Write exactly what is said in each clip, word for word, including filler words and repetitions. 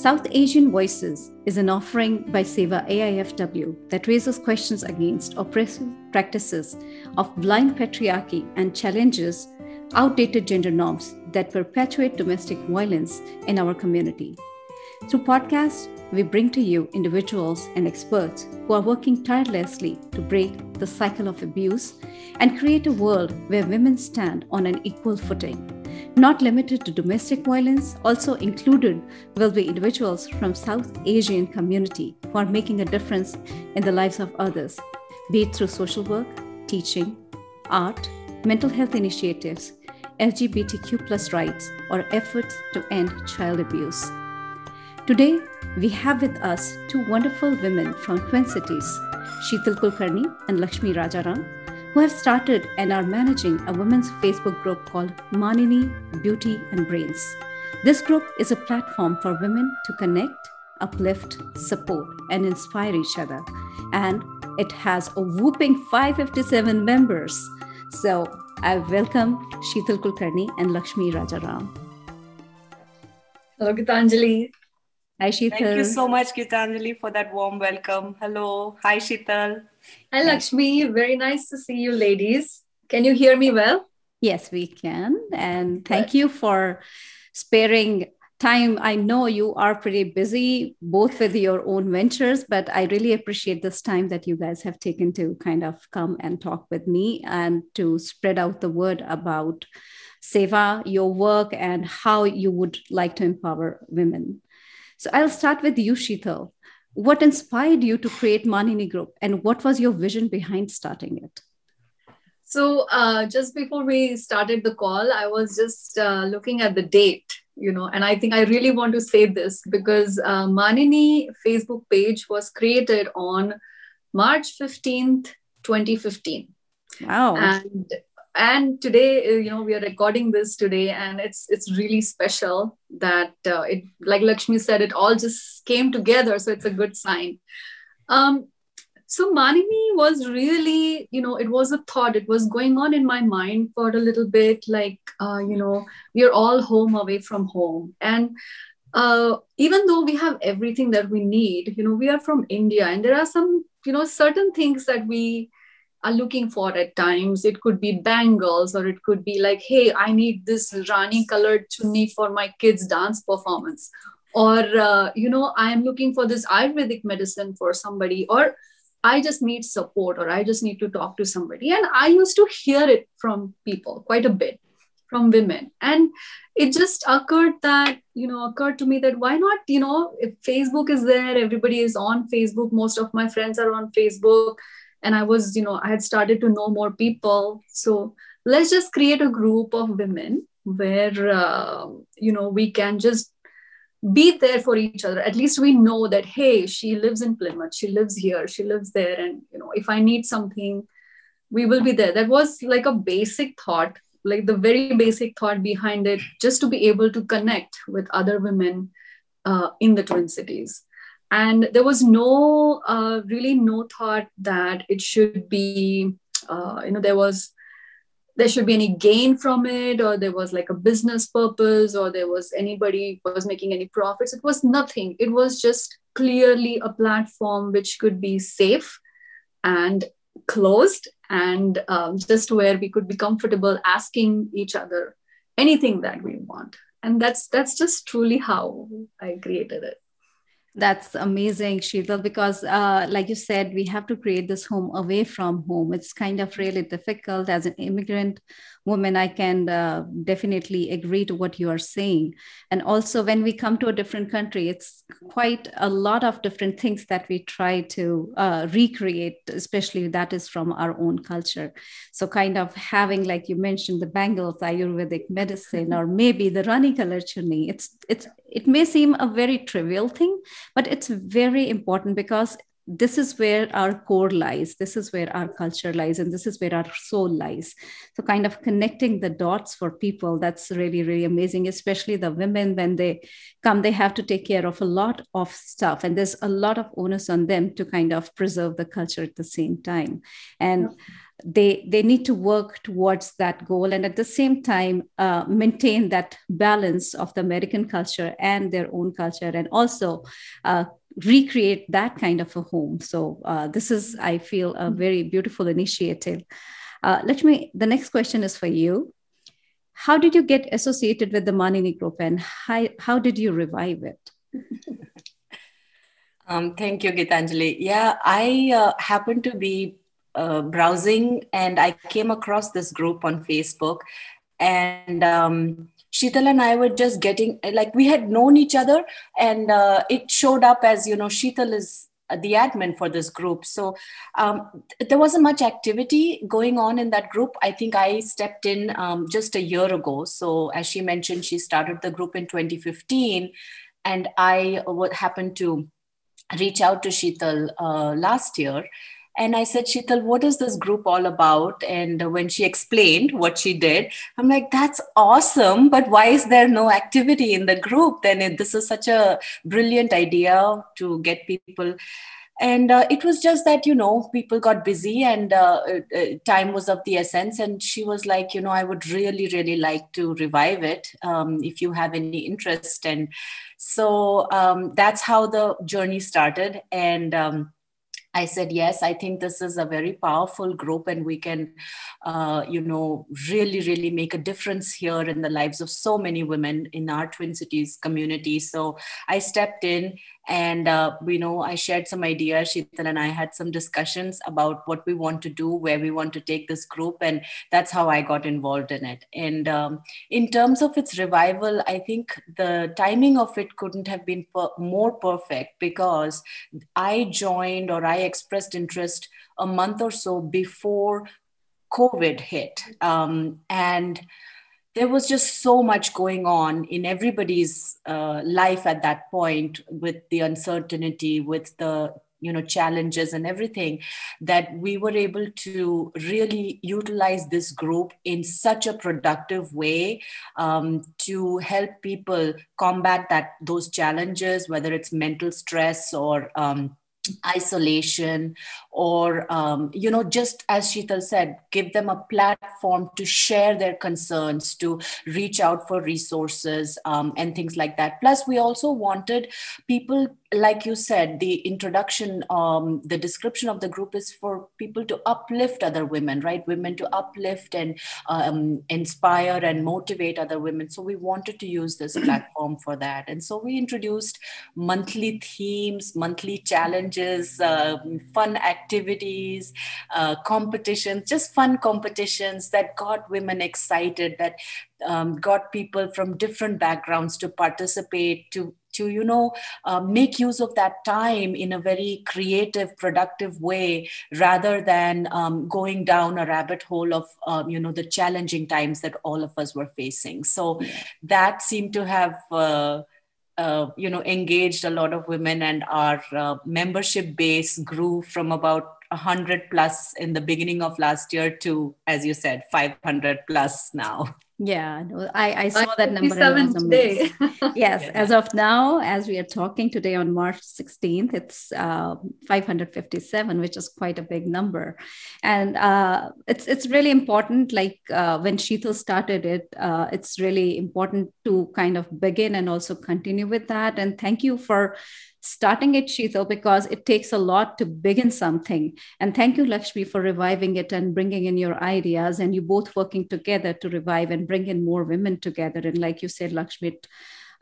South Asian Voices is an offering by Seva A I F W that raises questions against oppressive practices of blind patriarchy and challenges outdated gender norms that perpetuate domestic violence in our community. Through podcasts, we bring to you individuals and experts who are working tirelessly to break the cycle of abuse and create a world where women stand on an equal footing. Not limited to domestic violence, also included will be individuals from South Asian community who are making a difference in the lives of others, be it through social work, teaching, art, mental health initiatives, L G B T Q plus rights, or efforts to end child abuse. Today, we have with us two wonderful women from Twin Cities, Sheetal Kulkarni and Lakshmi Rajaram, who have started and are managing a women's Facebook group called Manini Beauty and Brains. This group is a platform for women to connect, uplift, support, and inspire each other. And it has a whopping five hundred fifty-seven members. So I welcome Sheetal Kulkarni and Lakshmi Rajaram. Hello, Gitanjali. Hi, Sheetal. Thank you so much, Gitanjali, for that warm welcome. Hello. Hi, Sheetal. Hi, Lakshmi. Very nice to see you, ladies. Can you hear me well? Yes, we can. And thank you for sparing time. I know you are pretty busy, both with your own ventures, but I really appreciate this time that you guys have taken to kind of come and talk with me and to spread out the word about Seva, your work, and how you would like to empower women. So I'll start with you, Sheetal. What inspired you to create Manini Group, and what was your vision behind starting it? So uh, just before we started the call, I was just uh, looking at the date, you know, and I think I really want to say this because uh, Manini Facebook page was created on March fifteenth, twenty fifteen. Wow. And And today, you know, we are recording this today, and it's it's really special that uh, it, like Lakshmi said, it all just came together. So it's a good sign. Um, so Manini was really, you know, it was a thought. It was going on in my mind for a little bit, like, uh, you know, we are all home away from home. And uh, even though we have everything that we need, you know, we are from India, and there are some, you know, certain things that we are looking for at times. It could be bangles, or it could be like, hey, I need this Rani colored chunni for my kids' dance performance, or uh, you know, I am looking for this Ayurvedic medicine for somebody, or I just need support, or I just need to talk to somebody. And I used to hear it from people quite a bit, from women, and it just occurred that you know occurred to me that why not, you know, if Facebook is there, everybody is on Facebook, most of my friends are on Facebook. And I was, you know, I had started to know more people. So let's just create a group of women where, uh, you know, we can just be there for each other. At least we know that, hey, she lives in Plymouth, she lives here, she lives there. And, you know, if I need something, we will be there. That was like a basic thought, like the very basic thought behind it, just to be able to connect with other women uh, in the Twin Cities. And there was no, uh, really no thought that it should be, uh, you know, there was, there should be any gain from it, or there was like a business purpose, or there was anybody was making any profits. It was nothing. It was just clearly a platform which could be safe and closed, and um, just where we could be comfortable asking each other anything that we want. And that's, that's just truly how I created it. That's amazing, Sheetal, because uh, like you said, we have to create this home away from home. It's kind of really difficult as an immigrant woman. I can uh, definitely agree to what you are saying. And also when we come to a different country, it's quite a lot of different things that we try to uh, recreate, especially that is from our own culture. So kind of having, like you mentioned, the bangles, Ayurvedic medicine, or maybe the Rani color chunni, it's, it's, it may seem a very trivial thing, but it's very important because this is where our core lies. This is where our culture lies. And this is where our soul lies. So kind of connecting the dots for people, that's really, really amazing, especially the women. When they come, they have to take care of a lot of stuff. And there's a lot of onus on them to kind of preserve the culture at the same time. And they they need to work towards that goal, and at the same time uh, maintain that balance of the American culture and their own culture, and also uh, recreate that kind of a home. So uh, this is, I feel, a very beautiful initiative. Uh, Lakshmi, the next question is for you. How did you get associated with the Manini Group, and how, how did you revive it? um, thank you, Gitanjali. Yeah, I uh, happened to be Uh, browsing, and I came across this group on Facebook, and um, Sheetal and I were just getting, like, we had known each other, and uh, it showed up as, you know, Sheetal is the admin for this group. So um, there wasn't much activity going on in that group. I think I stepped in um, just a year ago. So as she mentioned, she started the group in twenty fifteen, and I happened to reach out to Sheetal uh, last year. And I said, Sheetal, what is this group all about? And when she explained what she did, I'm like, that's awesome. But why is there no activity in the group? Then it, this is such a brilliant idea to get people. And uh, it was just that, you know, people got busy, and uh, uh, time was of the essence. And she was like, you know, I would really, really like to revive it um, if you have any interest. And so um, that's how the journey started. And um, I said, yes, I think this is a very powerful group, and we can, uh, you know, really, really make a difference here in the lives of so many women in our Twin Cities community. So I stepped in, and, uh, you know, I shared some ideas. Sheetal and I had some discussions about what we want to do, where we want to take this group. And that's how I got involved in it. And um, in terms of its revival, I think the timing of it couldn't have been per- more perfect, because I joined, or I expressed interest a month or so before COVID hit. Um, and there was just so much going on in everybody's uh, life at that point, with the uncertainty, with the, you know, challenges and everything, that we were able to really utilize this group in such a productive way um, to help people combat that those challenges, whether it's mental stress or um, isolation, or, um, you know, just as Sheetal said, give them a platform to share their concerns, to reach out for resources um, and things like that. Plus, we also wanted people, like you said, the introduction, um, the description of the group is for people to uplift other women, right? Women to uplift and um, inspire and motivate other women. So we wanted to use this platform for that. And so we introduced monthly themes, monthly challenges, uh, fun activities, uh, competitions, just fun competitions that got women excited, that um, got people from different backgrounds to participate, to to, you know, uh, make use of that time in a very creative, productive way, rather than um, going down a rabbit hole of, um, you know, the challenging times that all of us were facing. So yeah. That seemed to have, uh, uh, you know, engaged a lot of women, and our uh, membership base grew from about one hundred plus in the beginning of last year to, as you said, five hundred plus now. Yeah, I, I saw that number. Today. Yes, yeah. As of now, as we are talking today on March sixteenth, it's uh, five hundred fifty-seven, which is quite a big number. And uh, it's it's really important, like uh, when Sheetal started it, uh, it's really important to kind of begin and also continue with that. And thank you for starting it, Sheetal, because it takes a lot to begin something. And thank you, Lakshmi, for reviving it and bringing in your ideas, and you both working together to revive and bring in more women together. And like you said, Lakshmi, it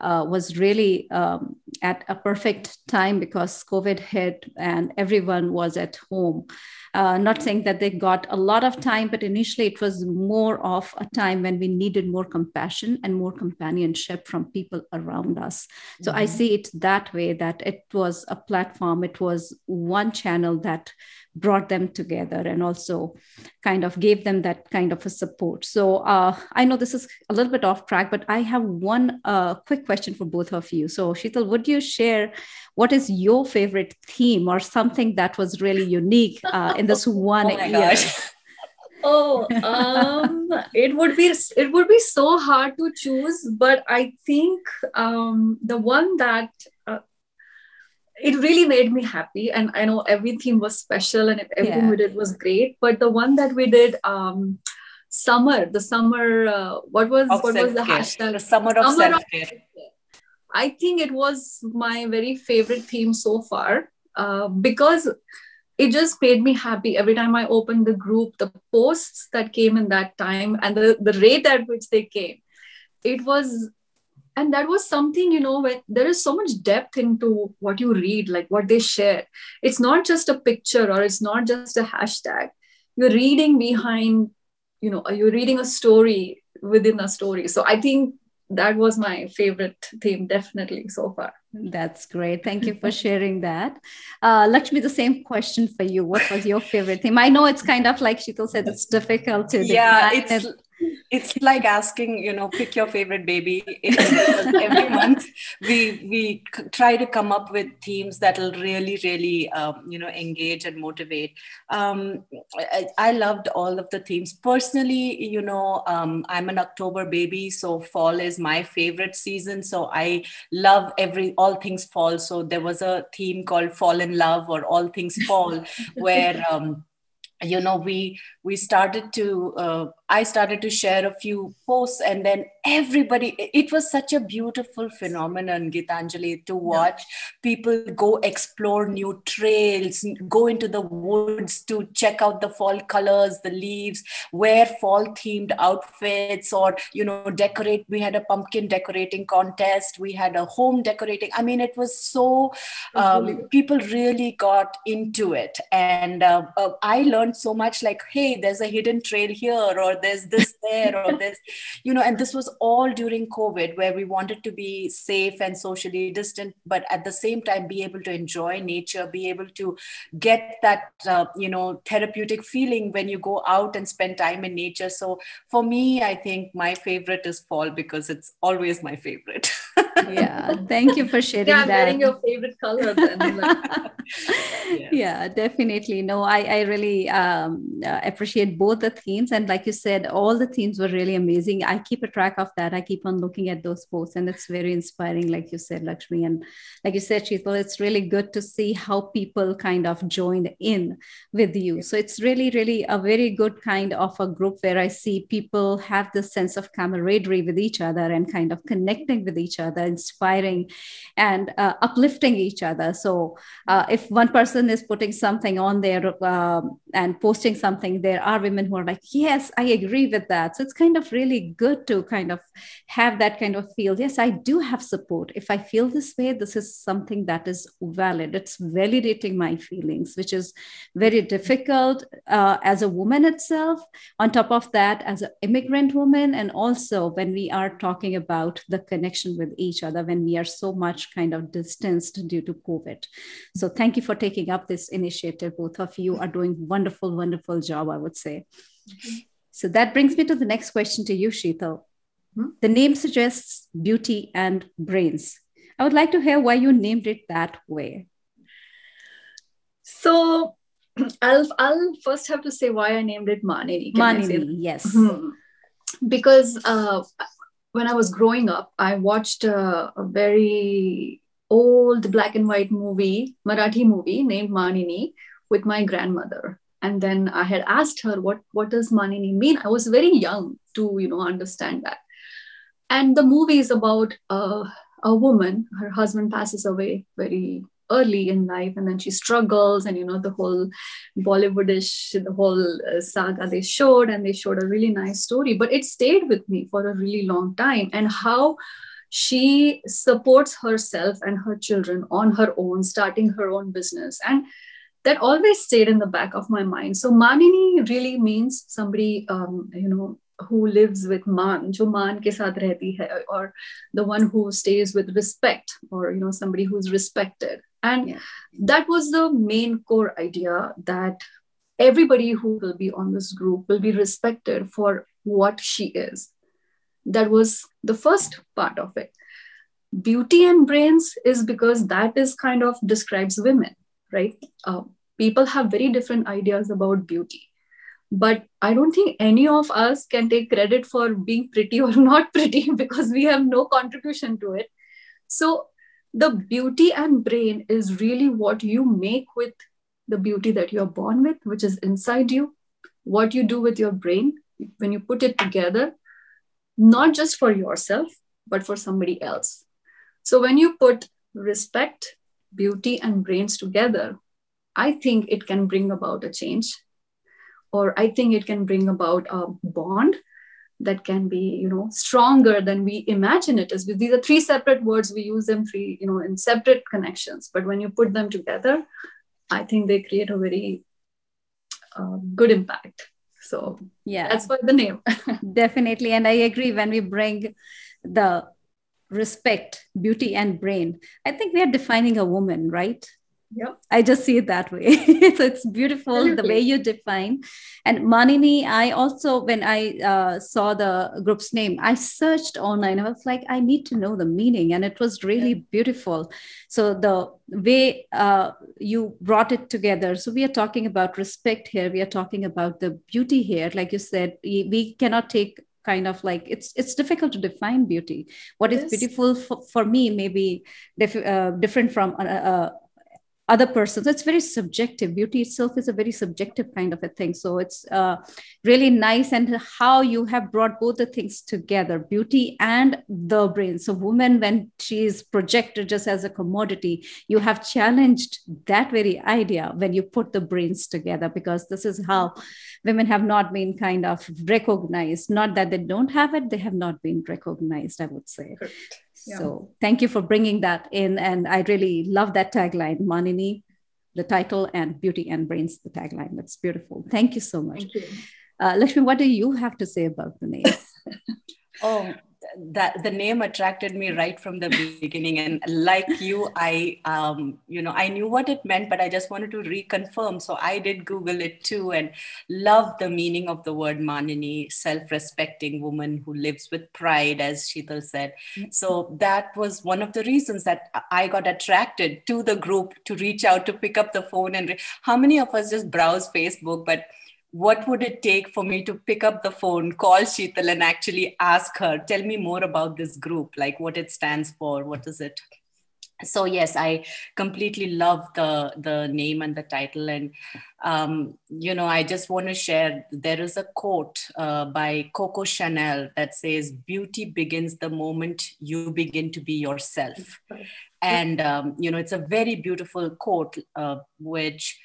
uh, was really um, at a perfect time, because COVID hit and everyone was at home. Uh, not saying that they got a lot of time, but initially it was more of a time when we needed more compassion and more companionship from people around us. So mm-hmm. I see it that way, that it was a platform. It was one channel that brought them together and also kind of gave them that kind of a support. So uh, I know this is a little bit off track, but I have one uh, quick question for both of you. So Sheetal, would you share what is your favorite theme or something that was really unique uh, in this one oh my year? Gosh. Oh, um, it would be it would be so hard to choose, but I think um, the one that uh, it really made me happy. And I know everything was special and everything yeah. we did was great. But the one that we did, um, summer, the summer, uh, what was of what was the hashtag? The summer of summer self-care. Of self-care. I think it was my very favorite theme so far, uh, because it just made me happy. Every time I opened the group, the posts that came in that time and the, the rate at which they came, it was... And that was something, you know, where there is so much depth into what you read, like what they share. It's not just a picture or it's not just a hashtag. You're reading behind, you know, you're reading a story within a story. So I think that was my favorite theme, definitely, so far. That's great. Thank you for sharing that. Uh, Lakshmi, the same question for you. What was your favorite theme? I know it's kind of like Sheetal said, it's difficult to yeah, it's It's like asking, you know, pick your favorite baby. Every month we we try to come up with themes that will really, really, um, you know, engage and motivate. Um, I, I loved all of the themes. Personally, you know, um, I'm an October baby, so fall is my favorite season. So I love every all things fall. So there was a theme called Fall in Love or All Things Fall, where... Um, you know, we we started to, uh, I started to share a few posts and then everybody, it was such a beautiful phenomenon, Gitanjali, to watch people go explore new trails, go into the woods to check out the fall colors, the leaves, wear fall themed outfits or, you know, decorate. We had a pumpkin decorating contest. We had a home decorating. I mean, it was so, um, people really got into it. And uh, uh, I learned so much, like, hey, there's a hidden trail here or there's this there or this, you know, and this was all during COVID where we wanted to be safe and socially distant, but at the same time, be able to enjoy nature, be able to get that, uh, you know, therapeutic feeling when you go out and spend time in nature. So for me, I think my favorite is fall because it's always my favorite. Yeah, thank you for sharing yeah, I'm that. Wearing your favorite color then. Yes. Yeah, definitely. No, I, I really um, uh, appreciate both the themes. And like you said, all the themes were really amazing. I keep a track of that. I keep on looking at those posts and it's very inspiring, like you said, Lakshmi. And like you said, Sheetal, it's really good to see how people kind of joined in with you. So it's really, really a very good kind of a group where I see people have this sense of camaraderie with each other and kind of connecting with each other, inspiring and uh, uplifting each other. So uh, if one person is putting something on there uh, and posting something, there are women who are like, yes, I agree with that. So it's kind of really good to kind of have that kind of feel. Yes, I do have support. If I feel this way, this is something that is valid. It's validating my feelings, which is very difficult uh, as a woman itself. On top of that, as an immigrant woman, and also when we are talking about the connection with each other when we are so much kind of distanced due to COVID. So thank you for taking up this initiative. Both of you are doing wonderful, wonderful job, I would say. Mm-hmm. So that brings me to the next question to you, Sheetal. Mm-hmm. The name suggests beauty and brains. I would like to hear why you named it that way. So I'll, I'll first have to say why I named it Manini. Manini, yes. Mm-hmm. Because uh, when I was growing up, I watched a, a very old black and white movie, Marathi movie named Manini with my grandmother. And then I had asked her, what, what does Manini mean? I was very young to, you know, understand that. And the movie is about uh, a woman, her husband passes away very early in life. And then she struggles and, you know, the whole Bollywoodish, the whole saga they showed, and they showed a really nice story, but it stayed with me for a really long time, and how she supports herself and her children on her own, starting her own business. And that always stayed in the back of my mind. So Manini really means somebody, um, you know, who lives with maan, jo maan ke saath rehti hai, or the one who stays with respect, or, you know, somebody who's respected. And yeah. that was the main core idea, that everybody who will be on this group will be respected for what she is. That was the first part of it. Beauty and brains is because that is kind of describes women, right? Uh, people have very different ideas about beauty. But I don't think any of us can take credit for being pretty or not pretty, because we have no contribution to it. So the beauty and brain is really what you make with the beauty that you're born with, which is inside you, what you do with your brain when you put it together, not just for yourself, but for somebody else. So when you put respect, beauty, and brains together, I think it can bring about a change, or I think it can bring about a bond that can be, you know, stronger than we imagine it is. These are three separate words. We use them three, you know, in separate connections. But when you put them together, I think they create a very uh, good impact. So yeah, that's why the name. Definitely. And I agree, when we bring the respect, beauty, and brain, I think we are defining a woman, right? Yep. I just see it that way. So it's beautiful, Absolutely. The way you define. And Manini, I also, when I uh, saw the group's name, I searched online. I was like, I need to know the meaning. And it was really yeah. beautiful. So the way uh, you brought it together. So we are talking about respect here. We are talking about the beauty here. Like you said, we cannot take kind of like, it's it's difficult to define beauty. What yes. is beautiful for, for me may be def- uh, different from... Uh, uh, other persons. It's very subjective. Beauty itself is a very subjective kind of a thing. So it's uh, really nice, and how you have brought both the things together, beauty and the brain. So woman, when she is projected just as a commodity, you have challenged that very idea when you put the brains together, because this is how women have not been kind of recognized. Not that they don't have it, they have not been recognized, I would say. Correct. Yeah. So thank you for bringing that in. And I really love that tagline, Manini, the title, and Beauty and Brains, the tagline. That's beautiful. Thank you so much. Thank you. Uh, Lakshmi, what do you have to say about the name? Oh, that the name attracted me right from the beginning. And like you, I, um, you know, I knew what it meant, but I just wanted to reconfirm. So I did Google it too, and love the meaning of the word Manini, self-respecting woman who lives with pride, as Sheetal said. So that was one of the reasons that I got attracted to the group, to reach out, to pick up the phone. And re- how many of us just browse Facebook, but what would it take for me to pick up the phone, call Sheetal, and actually ask her, tell me more about this group, like what it stands for, what is it? So yes, I completely love the, the name and the title. And, um, you know, I just want to share, there is a quote uh, by Coco Chanel that says, beauty begins the moment you begin to be yourself. And, um, you know, it's a very beautiful quote, uh, which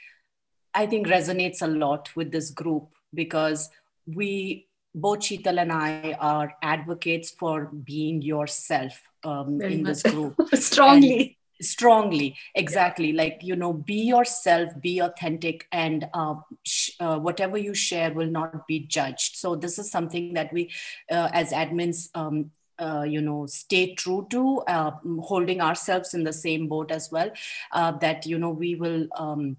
I think resonates a lot with this group, because we, both Sheetal and I, are advocates for being yourself um, in much. This group. Strongly. And strongly, exactly. Yeah. Like, you know, be yourself, be authentic, and uh, sh- uh, whatever you share will not be judged. So this is something that we, uh, as admins, um, Uh, you know, stay true to, uh, holding ourselves in the same boat as well, uh, that, you know, we will um,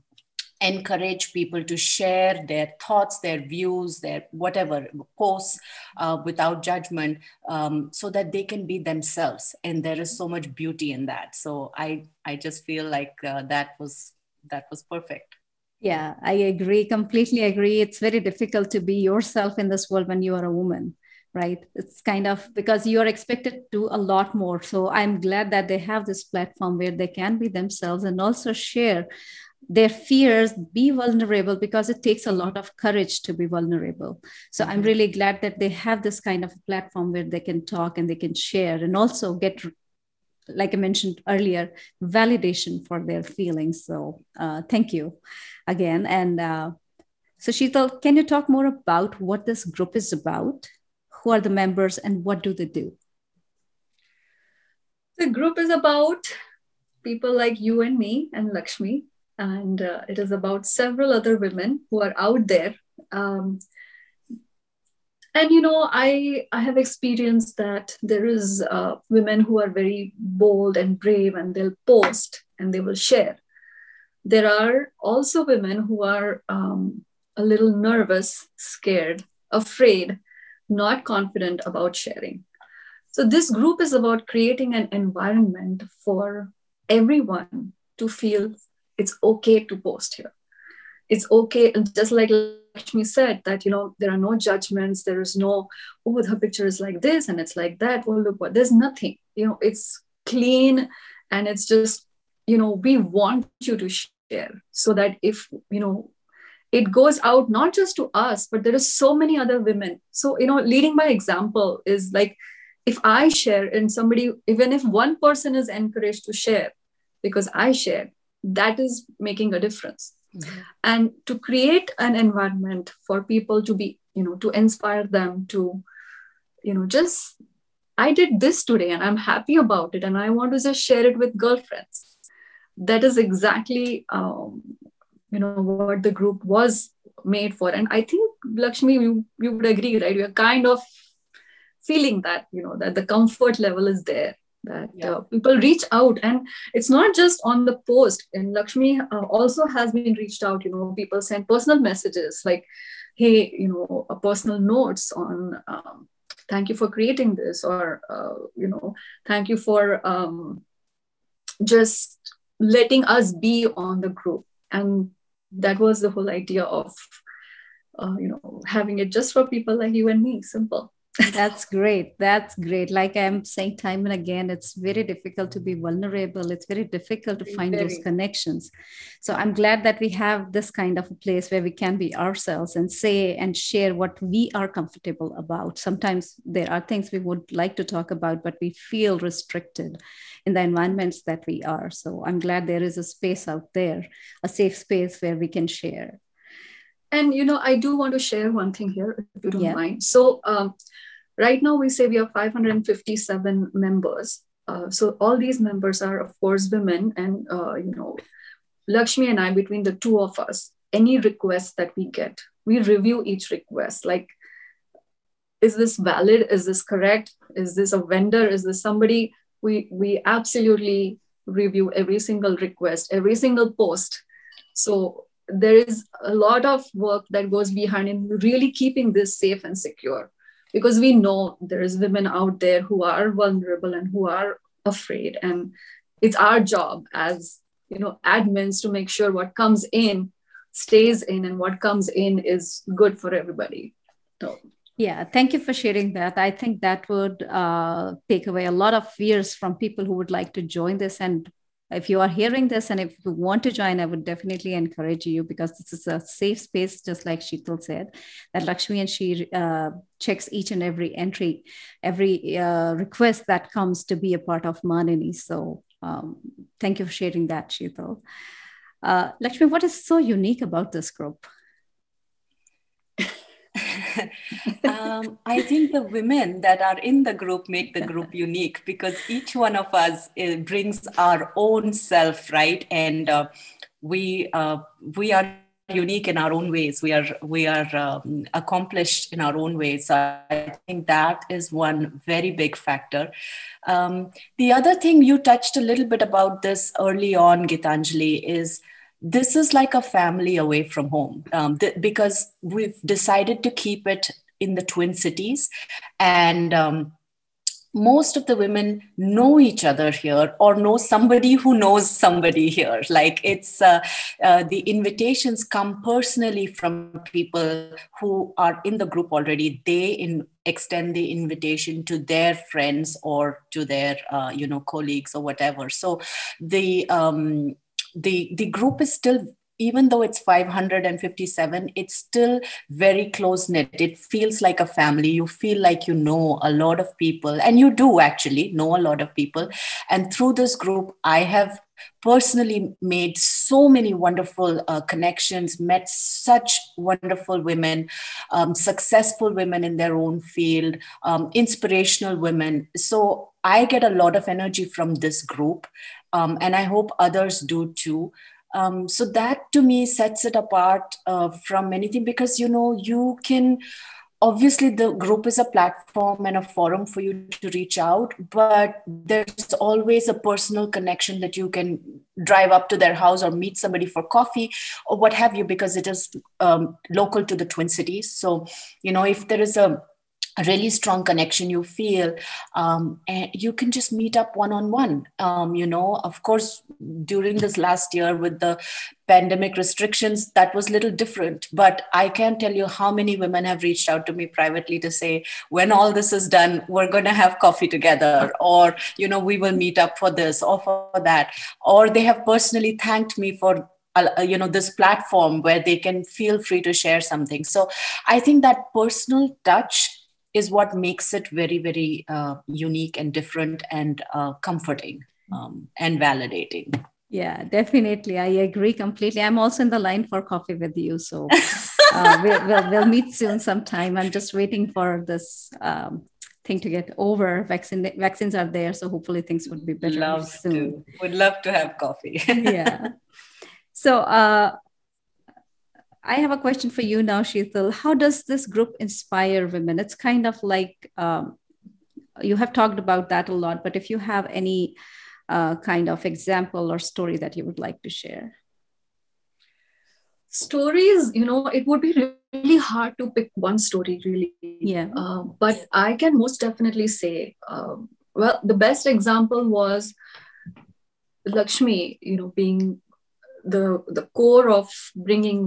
encourage people to share their thoughts, their views, their whatever posts uh, without judgment, um, so that they can be themselves. And there is so much beauty in that. So I, I just feel like uh, that was, that was perfect. Yeah, I agree. Completely agree. It's very difficult to be yourself in this world when you are a woman, right? It's kind of, because you are expected to a lot more. So I'm glad that they have this platform where they can be themselves and also share their fears, be vulnerable, because it takes a lot of courage to be vulnerable. So I'm really glad that they have this kind of platform where they can talk and they can share, and also get, like I mentioned earlier, validation for their feelings. So uh, thank you again. And uh, so Sheetal, can you talk more about what this group is about? Who are the members and what do they do? The group is about people like you and me and Lakshmi. And uh, it is about several other women who are out there. Um, and, you know, I, I have experienced that there is uh, women who are very bold and brave, and they'll post and they will share. There are also women who are um, a little nervous, scared, afraid, not confident about sharing. So this group is about creating an environment for everyone to feel it's okay to post here. It's okay. Just like Lakshmi said, that, you know, there are no judgments. There is no, oh, her picture is like this and it's like that. Oh, look what, there's nothing, you know, it's clean And it's just, you know, we want you to share so that if, you know, it goes out not just to us, but there are so many other women. So, you know, leading by example is like, if I share and somebody, even if one person is encouraged to share because I share, that is making a difference. Mm-hmm. And to create an environment for people to be, you know, to inspire them to, you know, just, I did this today and I'm happy about it. And I want to just share it with girlfriends. That is exactly, um, you know, what the group was made for. And I think, Lakshmi, you, you would agree, right? You're kind of feeling that, you know, that the comfort level is there, that yeah. uh, people reach out. And it's not just on the post. And Lakshmi uh, also has been reached out, you know, people send personal messages like, hey, you know, a personal notes on, um, thank you for creating this, or, uh, you know, thank you for um, just letting us be on the group. And that was the whole idea of, uh, you know, having it just for people like you and me, simple. That's great. That's great. Like I'm saying time and again, it's very difficult to be vulnerable. It's very difficult to find very. those connections. So I'm glad that we have this kind of a place where we can be ourselves and say and share what we are comfortable about. Sometimes there are things we would like to talk about, but we feel restricted in the environments that we are. So I'm glad there is a space out there, a safe space where we can share. And, you know, I do want to share one thing here, if you don't yeah. mind. So um, right now we say we have five hundred fifty-seven members. Uh, so all these members are, of course, women. And, uh, you know, Lakshmi and I, between the two of us, any request that we get, we review each request. Like, is this valid? Is this correct? Is this a vendor? Is this somebody? We, we absolutely review every single request, every single post. So there is a lot of work that goes behind in really keeping this safe and secure, because we know there is women out there who are vulnerable and who are afraid. And it's our job as, you know, admins to make sure what comes in stays in and what comes in is good for everybody. So. Yeah, thank you for sharing that. I think that would uh, take away a lot of fears from people who would like to join this. And if you are hearing this and if you want to join, I would definitely encourage you, because this is a safe space, just like Sheetal said, that Lakshmi and she uh, checks each and every entry, every uh, request that comes to be a part of Manini. So um, thank you for sharing that, Sheetal. Uh, Lakshmi, what is so unique about this group? um, I think the women that are in the group make the group unique, because each one of us uh, brings our own self, right? And uh, we uh, we are unique in our own ways. We are we are um, accomplished in our own ways. So I think that is one very big factor. Um, the other thing, you touched a little bit about this early on, Gitanjali, is this is like a family away from home, um, th- because we've decided to keep it in the Twin Cities. And um, most of the women know each other here, or know somebody who knows somebody here. Like it's uh, uh, the invitations come personally from people who are in the group already. They in extend the invitation to their friends or to their, uh, you know, colleagues or whatever. So the, um, The the group is still, even though it's five hundred fifty-seven, it's still very close-knit. It feels like a family. You feel like you know a lot of people, and you do actually know a lot of people. And through this group, I have personally made so many wonderful uh, connections, met such wonderful women, um, successful women in their own field, um, inspirational women. So I get a lot of energy from this group, um, and I hope others do too. Um, so that to me sets it apart uh, from anything, because, you know, you can, obviously the group is a platform and a forum for you to reach out, but there's always a personal connection that you can drive up to their house or meet somebody for coffee or what have you, because it is um, local to the Twin Cities. So, you know, if there is a a really strong connection you feel, um, and you can just meet up one-on-one. Um, you know, of course, during this last year with the pandemic restrictions, that was a little different, but I can't tell you how many women have reached out to me privately to say, when all this is done, we're going to have coffee together, or, you know, we will meet up for this or for that, or they have personally thanked me for Uh, you know, this platform where they can feel free to share something. So I think that personal touch is what makes it very, very uh, unique and different and uh, comforting um, and validating. Yeah, definitely. I agree completely. I'm also in the line for coffee with you. So uh, we'll, we'll, we'll meet soon sometime. I'm just waiting for this um, thing to get over. Vaccine, vaccines are there. So hopefully things would be better love soon. To. Would love to have coffee. Yeah. So uh, I have a question for you now, Sheetal. How does this group inspire women? It's kind of like, um, you have talked about that a lot, but if you have any uh, kind of example or story that you would like to share. Stories, you know, it would be really hard to pick one story, really. Yeah. Uh, but I can most definitely say, um, well, the best example was Lakshmi, you know, being the the core of bringing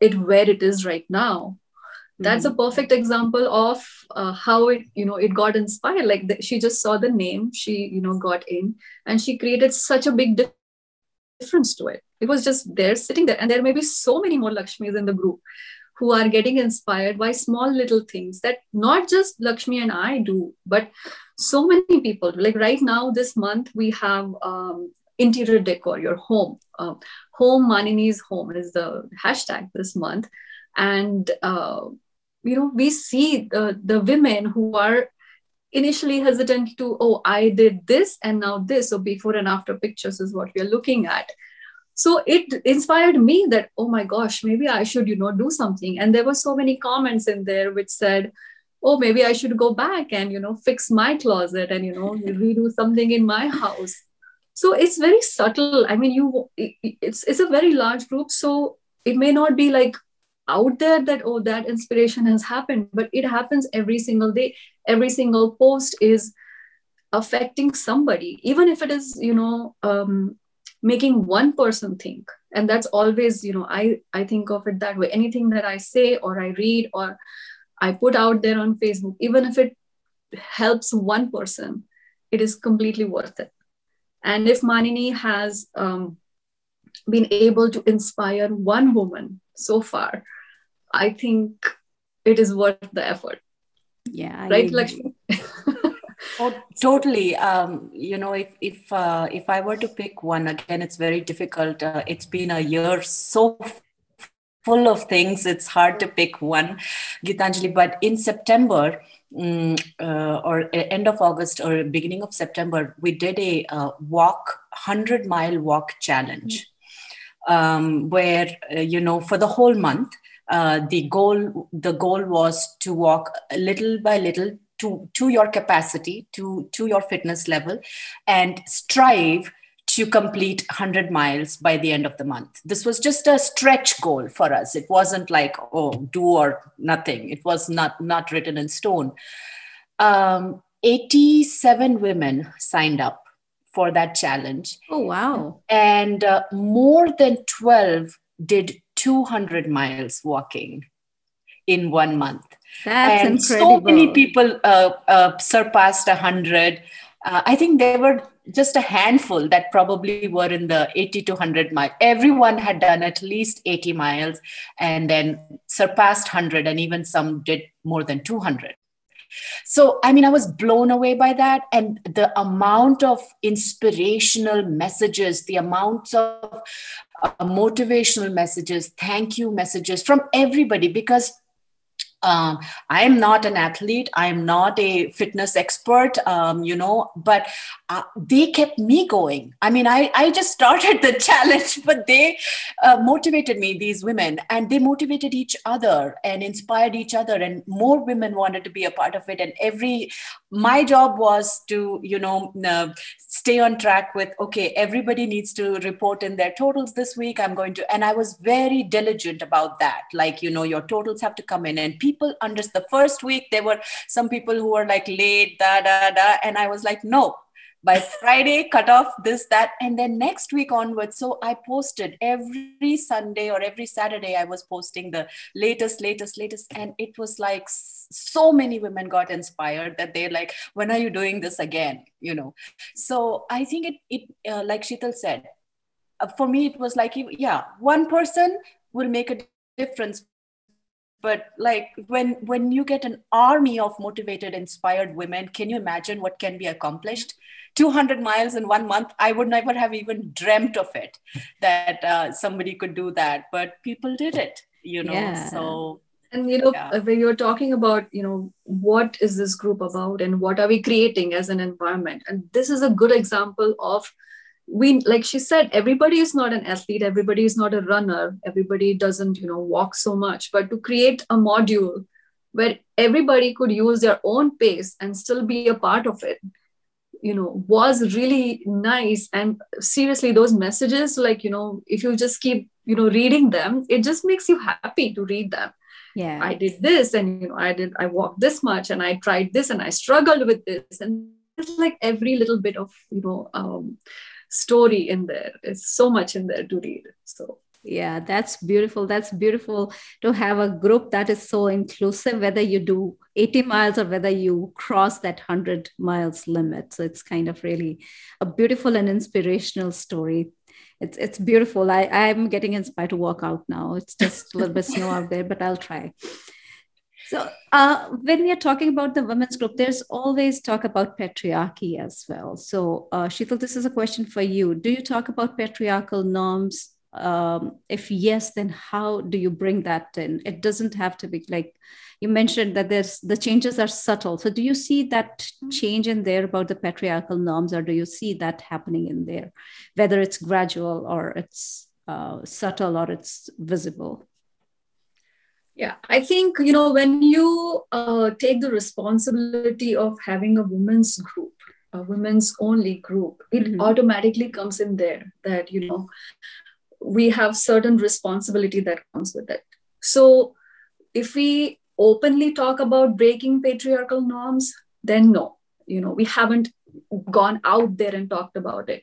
it where it is right now. That's mm-hmm. a perfect example of uh, how it, you know, it got inspired. Like the, she just saw the name, she, you know, got in and she created such a big di- difference to it. It was just there sitting there. And there may be so many more Lakshmis in the group who are getting inspired by small little things that not just Lakshmi and I do, but so many people. Like right now, this month, we have um, interior decor, your home. Uh, home Manini's home is the hashtag this month. And, uh, you know, we see the, the women who are initially hesitant to, oh, I did this and now this. So before and after pictures is what we are looking at. So it inspired me that, oh my gosh, maybe I should, you know, do something. And there were so many comments in there which said, oh, maybe I should go back and, you know, fix my closet and, you know, redo something in my house. So it's very subtle. I mean, you it's it's a very large group, so it may not be like out there that, oh, that inspiration has happened, but it happens every single day. Every single post is affecting somebody, even if it is, you know, um, making one person think. And that's always, you know, I, I think of it that way. Anything that I say or I read or I put out there on Facebook, even if it helps one person, it is completely worth it. And if Manini has um, been able to inspire one woman so far, I think it is worth the effort. Yeah. Right, Lakshmi? Oh, totally. Um, you know, if if uh, if I were to pick one, again, it's very difficult. Uh, it's been a year so full of things. It's hard to pick one, Gitanjali. But in September, Mm, uh, or end of August or beginning of September, we did a uh, walk, one hundred mile walk challenge, um, where, uh, you know, for the whole month, uh, the goal, the goal was to walk little by little to, to your capacity, to, to your fitness level, and strive to complete one hundred miles by the end of the month. This was just a stretch goal for us. It wasn't like, oh, do or nothing. It was not, not written in stone. Um, eighty-seven women signed up for that challenge. Oh, wow. And uh, more than twelve did two hundred miles walking in one month. That's and incredible. So many people uh, uh, surpassed one hundred. Uh, I think there were just a handful that probably were in the eighty to one hundred mile. Everyone had done at least eighty miles and then surpassed one hundred, and even some did more than two hundred. So, I mean, I was blown away by that. And the amount of inspirational messages, the amounts of uh, motivational messages, thank you messages from everybody, because Um, I'm not an athlete. I'm not a fitness expert, um, you know, but uh, they kept me going. I mean, I, I just started the challenge, but they uh, motivated me, these women, and they motivated each other and inspired each other, and more women wanted to be a part of it. And every, my job was to, you know, uh, stay on track with, okay, everybody needs to report in their totals this week. I'm going to, and I was very diligent about that. Like, you know, your totals have to come in, and people under the first week, there were some people who were like late, da, da, da. And I was like, no, by Friday, cut off this, that. And then next week onwards. So I posted every Sunday or every Saturday, I was posting the latest, latest, latest. And it was like, so many women got inspired that they're like, when are you doing this again? You know? So I think it, it uh, like Sheetal said, uh, for me, it was like, yeah, one person will make a difference. But like when, when you get an army of motivated, inspired women, can you imagine what can be accomplished? two hundred miles in one month, I would never have even dreamt of it, that uh, somebody could do that. But people did it, you know, yeah. So... And, you know, yeah. When you're talking about, you know, what is this group about and what are we creating as an environment? And this is a good example of... We, like she said, everybody is not an athlete, everybody is not a runner, everybody doesn't, you know, walk so much, but to create a module where everybody could use their own pace and still be a part of it, you know, was really nice. And seriously, those messages, like, you know, if you just keep, you know, reading them, it just makes you happy to read them. Yeah, I did this, and, you know, I did, I walked this much, and I tried this, and I struggled with this. And it's like every little bit of, you know, um, story in there. It's so much in there to read. So yeah, that's beautiful. That's beautiful to have a group that is so inclusive, whether you do eighty miles or whether you cross that one hundred miles limit. So it's kind of really a beautiful and inspirational story. It's it's beautiful. I, I'm getting inspired to walk out now. It's just a little bit snow out there, but I'll try. So uh, when you're talking about the women's group, there's always talk about patriarchy as well. So uh, Sheetal, this is a question for you. Do you talk about patriarchal norms? Um, if yes, then how do you bring that in? It doesn't have to be like you mentioned that there's the changes are subtle. So do you see that change in there about the patriarchal norms, or do you see that happening in there, whether it's gradual or it's uh, subtle or it's visible? Yeah, I think, you know, when you uh, take the responsibility of having a women's group, a women's only group, it mm-hmm. automatically comes in there that, you know, we have certain responsibility that comes with it. So if we openly talk about breaking patriarchal norms, then no, you know, we haven't gone out there and talked about it.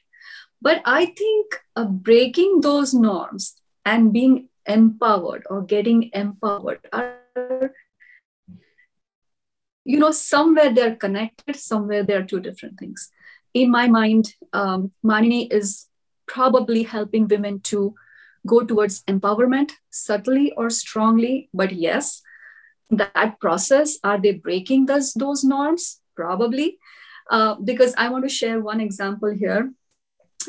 But I think uh, breaking those norms and being empowered or getting empowered are, you know, somewhere they're connected, somewhere they're two different things. In my mind, um, Manini is probably helping women to go towards empowerment, subtly or strongly, but yes, that process, are they breaking those, those norms? Probably, uh, because I want to share one example here.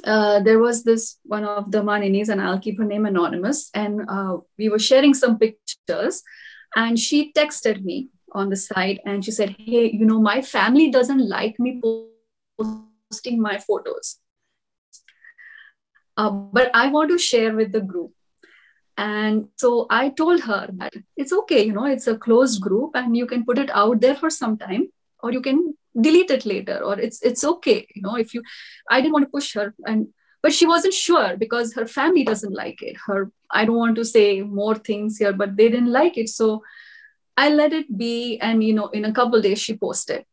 Uh, there was this one of the Maninis, and I'll keep her name anonymous. And uh, we were sharing some pictures, and she texted me on the side, and she said, "Hey, you know, my family doesn't like me posting my photos, uh, but I want to share with the group." And so I told her that it's okay, you know, it's a closed group, and you can put it out there for some time, or you can delete it later, or it's it's okay, you know, if you, I didn't want to push her, and but she wasn't sure because her family doesn't like it. Her, I don't want to say more things here, but they didn't like it. So I let it be. And, you know, in a couple of days she posted.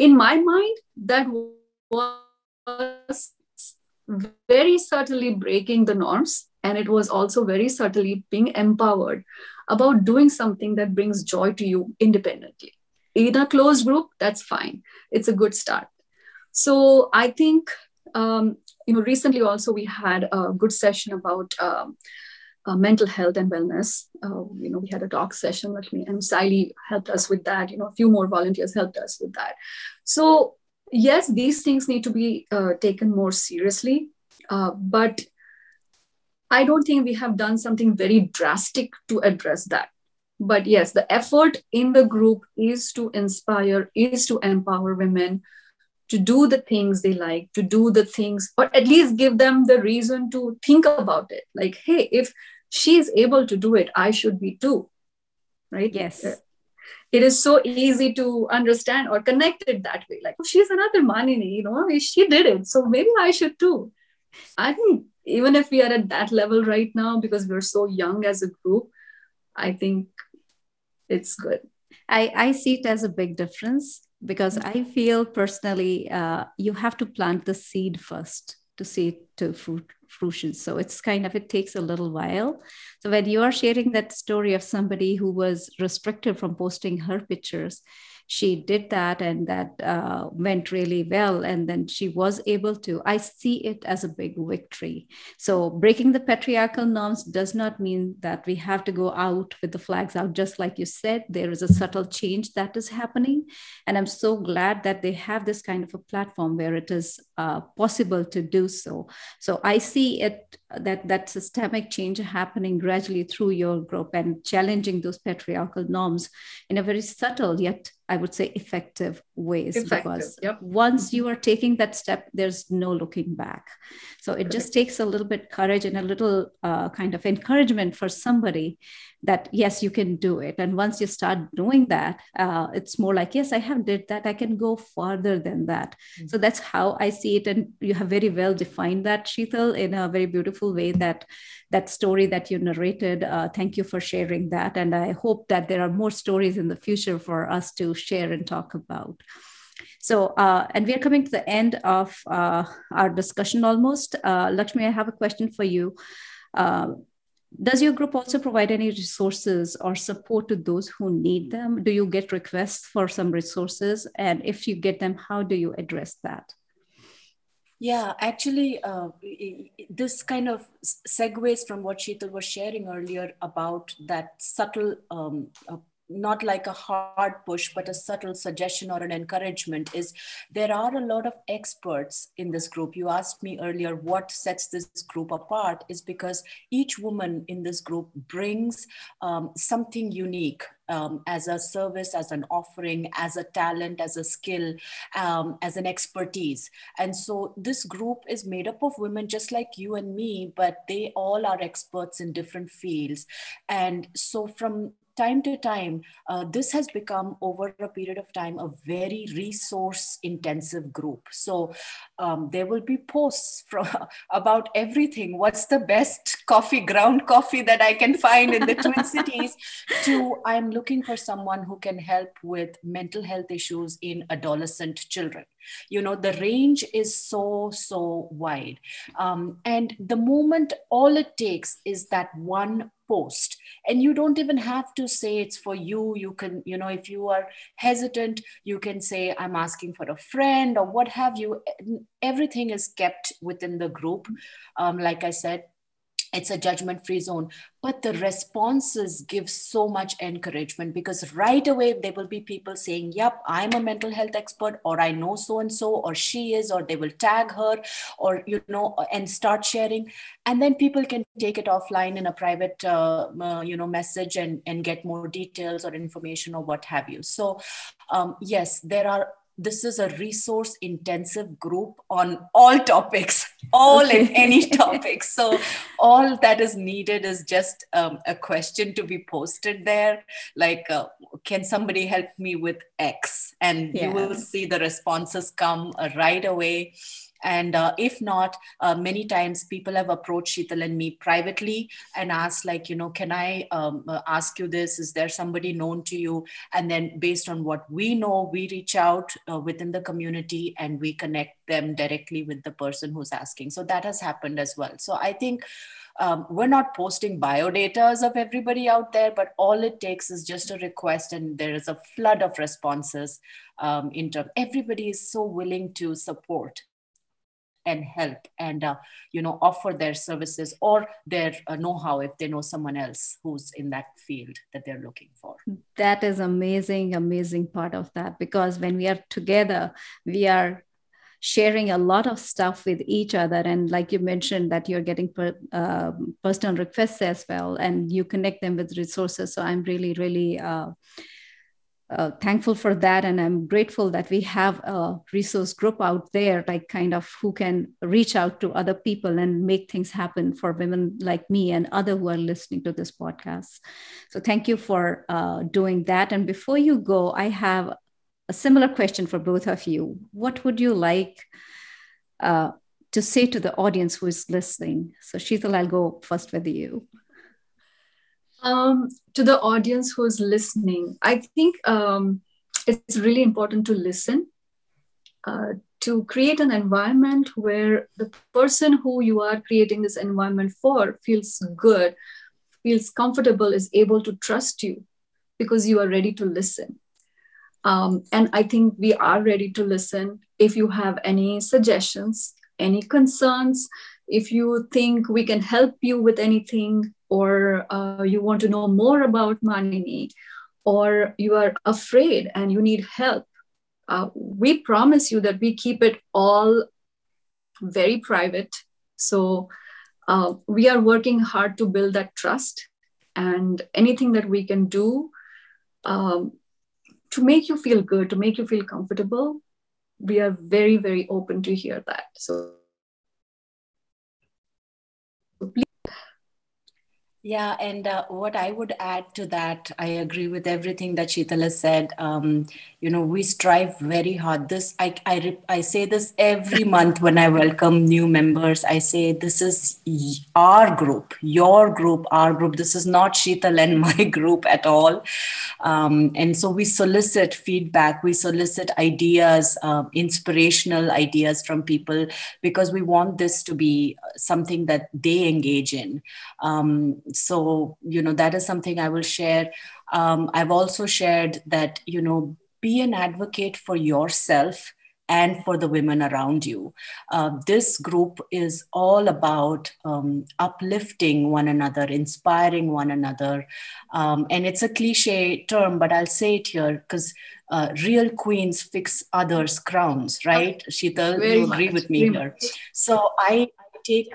In my mind, that was very subtly breaking the norms. And it was also very subtly being empowered about doing something that brings joy to you independently. In a closed group, that's fine. It's a good start. So I think, um, you know, recently also we had a good session about um, uh, mental health and wellness. Uh, you know, we had a talk session with me, and Saili helped us with that. You know, a few more volunteers helped us with that. So yes, these things need to be uh, taken more seriously, uh, but I don't think we have done something very drastic to address that. But yes, the effort in the group is to inspire, is to empower women to do the things they like, to do the things, or at least give them the reason to think about it. Like, hey, if she's able to do it, I should be too, right? Yes. It is so easy to understand or connect it that way. Like, oh, she's another Manini, you know, she did it, so maybe I should too. I think even if we are at that level right now, because we're so young as a group, I think it's good. I, I see it as a big difference, because I feel personally, uh, you have to plant the seed first to see it to fruit, fruition. So it's kind of, it takes a little while. So when you are sharing that story of somebody who was restricted from posting her pictures, she did that, and that uh, went really well. And then she was able to, I see it as a big victory. So breaking the patriarchal norms does not mean that we have to go out with the flags out. Just like you said, there is a subtle change that is happening. And I'm so glad that they have this kind of a platform where it is uh, possible to do so. So I see it, that, that systemic change happening gradually through your group and challenging those patriarchal norms in a very subtle, yet I would say effective ways, effective, because yep. once you are taking that step, there's no looking back. So it Perfect. Just takes a little bit courage and a little uh, kind of encouragement for somebody that, yes, you can do it. And once you start doing that, uh, it's more like, yes, I have did that. I can go farther than that. Mm-hmm. So that's how I see it. And you have very well defined that, Sheetal, in a very beautiful way, that that story that you narrated. Uh, thank you for sharing that. And I hope that there are more stories in the future for us to share and talk about. So, uh, and we are coming to the end of uh, our discussion almost. Uh, Lakshmi, I have a question for you. Uh, Does your group also provide any resources or support to those who need them? Do you get requests for some resources? And if you get them, how do you address that? Yeah, actually, uh, this kind of segues from what Sheetal was sharing earlier about that subtle, um, uh, not like a hard push, but a subtle suggestion or an encouragement. Is there are a lot of experts in this group. You asked me earlier, what sets this group apart is because each woman in this group brings um, something unique. Um, as a service, as an offering, as a talent, as a skill, um, as an expertise. And so this group is made up of women just like you and me, but they all are experts in different fields. And so from time to time, uh, this has become over a period of time a very resource intensive group. So um, there will be posts from, about everything. What's the best coffee, ground coffee that I can find in the Twin Cities, to I'm looking for someone who can help with mental health issues in adolescent children. You know, the range is so, so wide. Um, and the moment, all it takes is that one post, and you don't even have to say it's for you. You can, you know, if you are hesitant, you can say, I'm asking for a friend or what have you. Everything is kept within the group. Um, like I said, it's a judgment-free zone, but the responses give so much encouragement, because right away there will be people saying, yep, I'm a mental health expert, or I know so-and-so, or she is, or they will tag her, or, you know, and start sharing. And then people can take it offline in a private, uh, uh, you know, message and, and get more details or information or what have you. So um, yes, there are, this is a resource intensive group on all topics, all and any topics. So all that is needed is just um, a question to be posted there. Like, uh, can somebody help me with X? And yeah. you will see the responses come uh, right away. And uh, if not, uh, many times people have approached Sheetal and me privately and asked, like, you know, can I um, uh, ask you this? Is there somebody known to you? And then based on what we know, we reach out uh, within the community and we connect them directly with the person who's asking. So that has happened as well. So I think um, we're not posting biodatas of everybody out there, but all it takes is just a request and there is a flood of responses um, in terms. Everybody is so willing to support and help and, uh, you know, offer their services or their uh, know-how if they know someone else who's in that field that they're looking for. That is amazing, amazing part of that, because when we are together, we are sharing a lot of stuff with each other. And like you mentioned that you're getting per, uh, personal requests as well, and you connect them with resources. So I'm really, really, uh, uh, thankful for that. And I'm grateful that we have a resource group out there, like kind of who can reach out to other people and make things happen for women like me and other who are listening to this podcast. So thank you for uh, doing that. And before you go, I have a similar question for both of you. What would you like uh, to say to the audience who is listening? So Sheetal, I'll go first with you. Um, to the audience who is listening, I think um, it's really important to listen, uh, to create an environment where the person who you are creating this environment for feels good, feels comfortable, is able to trust you because you are ready to listen. Um, and I think we are ready to listen. If you have any suggestions, any concerns, if you think we can help you with anything, or uh, you want to know more about Manini, or you are afraid and you need help, uh, we promise you that we keep it all very private. So uh, we are working hard to build that trust, and anything that we can do um, to make you feel good, to make you feel comfortable, we are very, very open to hear that. So please. Yeah, and uh, what I would add to that, I agree with everything that Sheetal has said. Um, you know, we strive very hard. This, I, I, I say this every month when I welcome new members. I say, this is our group, your group, our group. This is not Sheetal and my group at all. Um, and so we solicit feedback. We solicit ideas, uh, inspirational ideas from people, because we want this to be something that they engage in. Um, So, you know, that is something I will share. Um, I've also shared that, you know, be an advocate for yourself and for the women around you. Uh, this group is all about um, uplifting one another, inspiring one another. Um, and it's a cliche term, but I'll say it here because uh, real queens fix others' crowns, right? Sheetal, you agree with me here. So I, I take...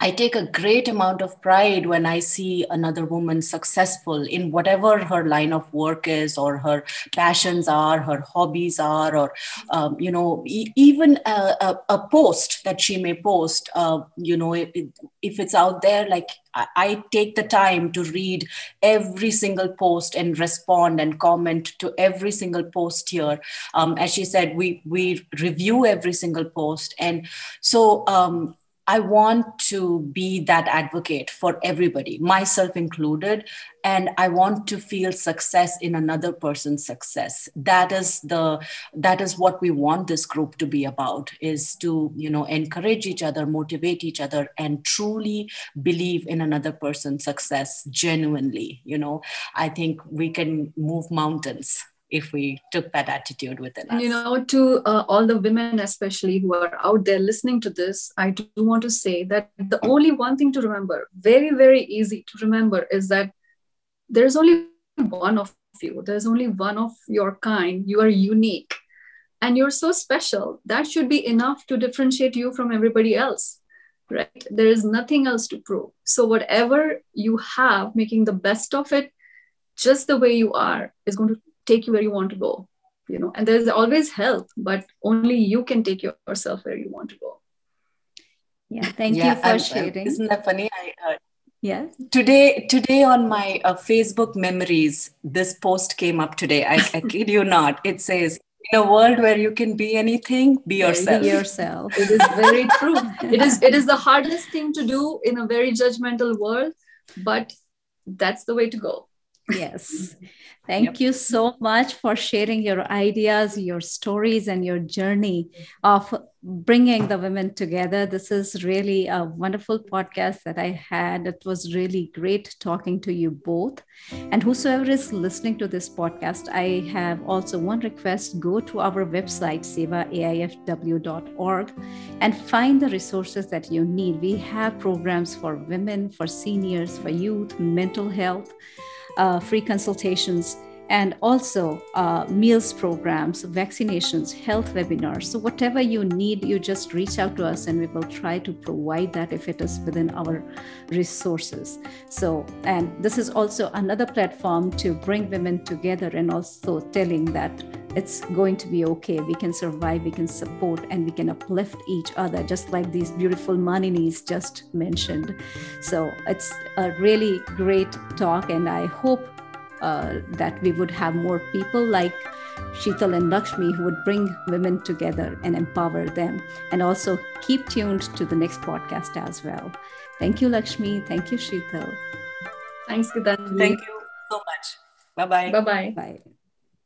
I take a great amount of pride when I see another woman successful in whatever her line of work is, or her passions are, her hobbies are, or, um, you know, e- even a, a, a post that she may post, uh, you know, it, it, if it's out there, like I, I take the time to read every single post and respond and comment to every single post here. Um, as she said, we, we review every single post. And so, um, I want to be that advocate for everybody, myself included, and I want to feel success in another person's success. That is the, that is what we want this group to be about, is to, you know, encourage each other, motivate each other, and truly believe in another person's success genuinely. You know, I think we can move mountains if we took that attitude within us. You know, to uh, all the women, especially who are out there listening to this, I do want to say that the only one thing to remember, very, very easy to remember, is that there's only one of you. There's only one of your kind. You are unique and you're so special. That should be enough to differentiate you from everybody else, right? There is nothing else to prove. So whatever you have, making the best of it, just the way you are, is going to take you where you want to go, you know, and there's always help, but only you can take yourself where you want to go. Yeah. Thank yeah, you for I'm, sharing. Isn't that funny? I, uh, yeah. Today, today on my uh, Facebook memories, this post came up today. I, I kid you not. It says, in a world where you can be anything, be yourself. Be yourself. It is very true. It is, it is the hardest thing to do in a very judgmental world, but that's the way to go. Yes. Thank yep. you so much for sharing your ideas, your stories, and your journey of bringing the women together. This is really a wonderful podcast that I had. It was really great talking to you both. And whosoever is listening to this podcast, I have also one request. Go to our website, seva A I F W dot org, and find the resources that you need. We have programs for women, for seniors, for youth, mental health, Uh, free consultations, and also uh, meals programs, vaccinations, health webinars. So whatever you need, you just reach out to us and we will try to provide that if it is within our resources. So, and this is also another platform to bring women together and also telling that it's going to be okay. We can survive, we can support, and we can uplift each other, just like these beautiful Maninis just mentioned. So it's a really great talk, and I hope Uh, that we would have more people like Sheetal and Lakshmi who would bring women together and empower them. And also keep tuned to the next podcast as well. Thank you, Lakshmi. Thank you, Sheetal. Thanks, Gitanjali. Thank you so much. Bye-bye. Bye-bye. Bye.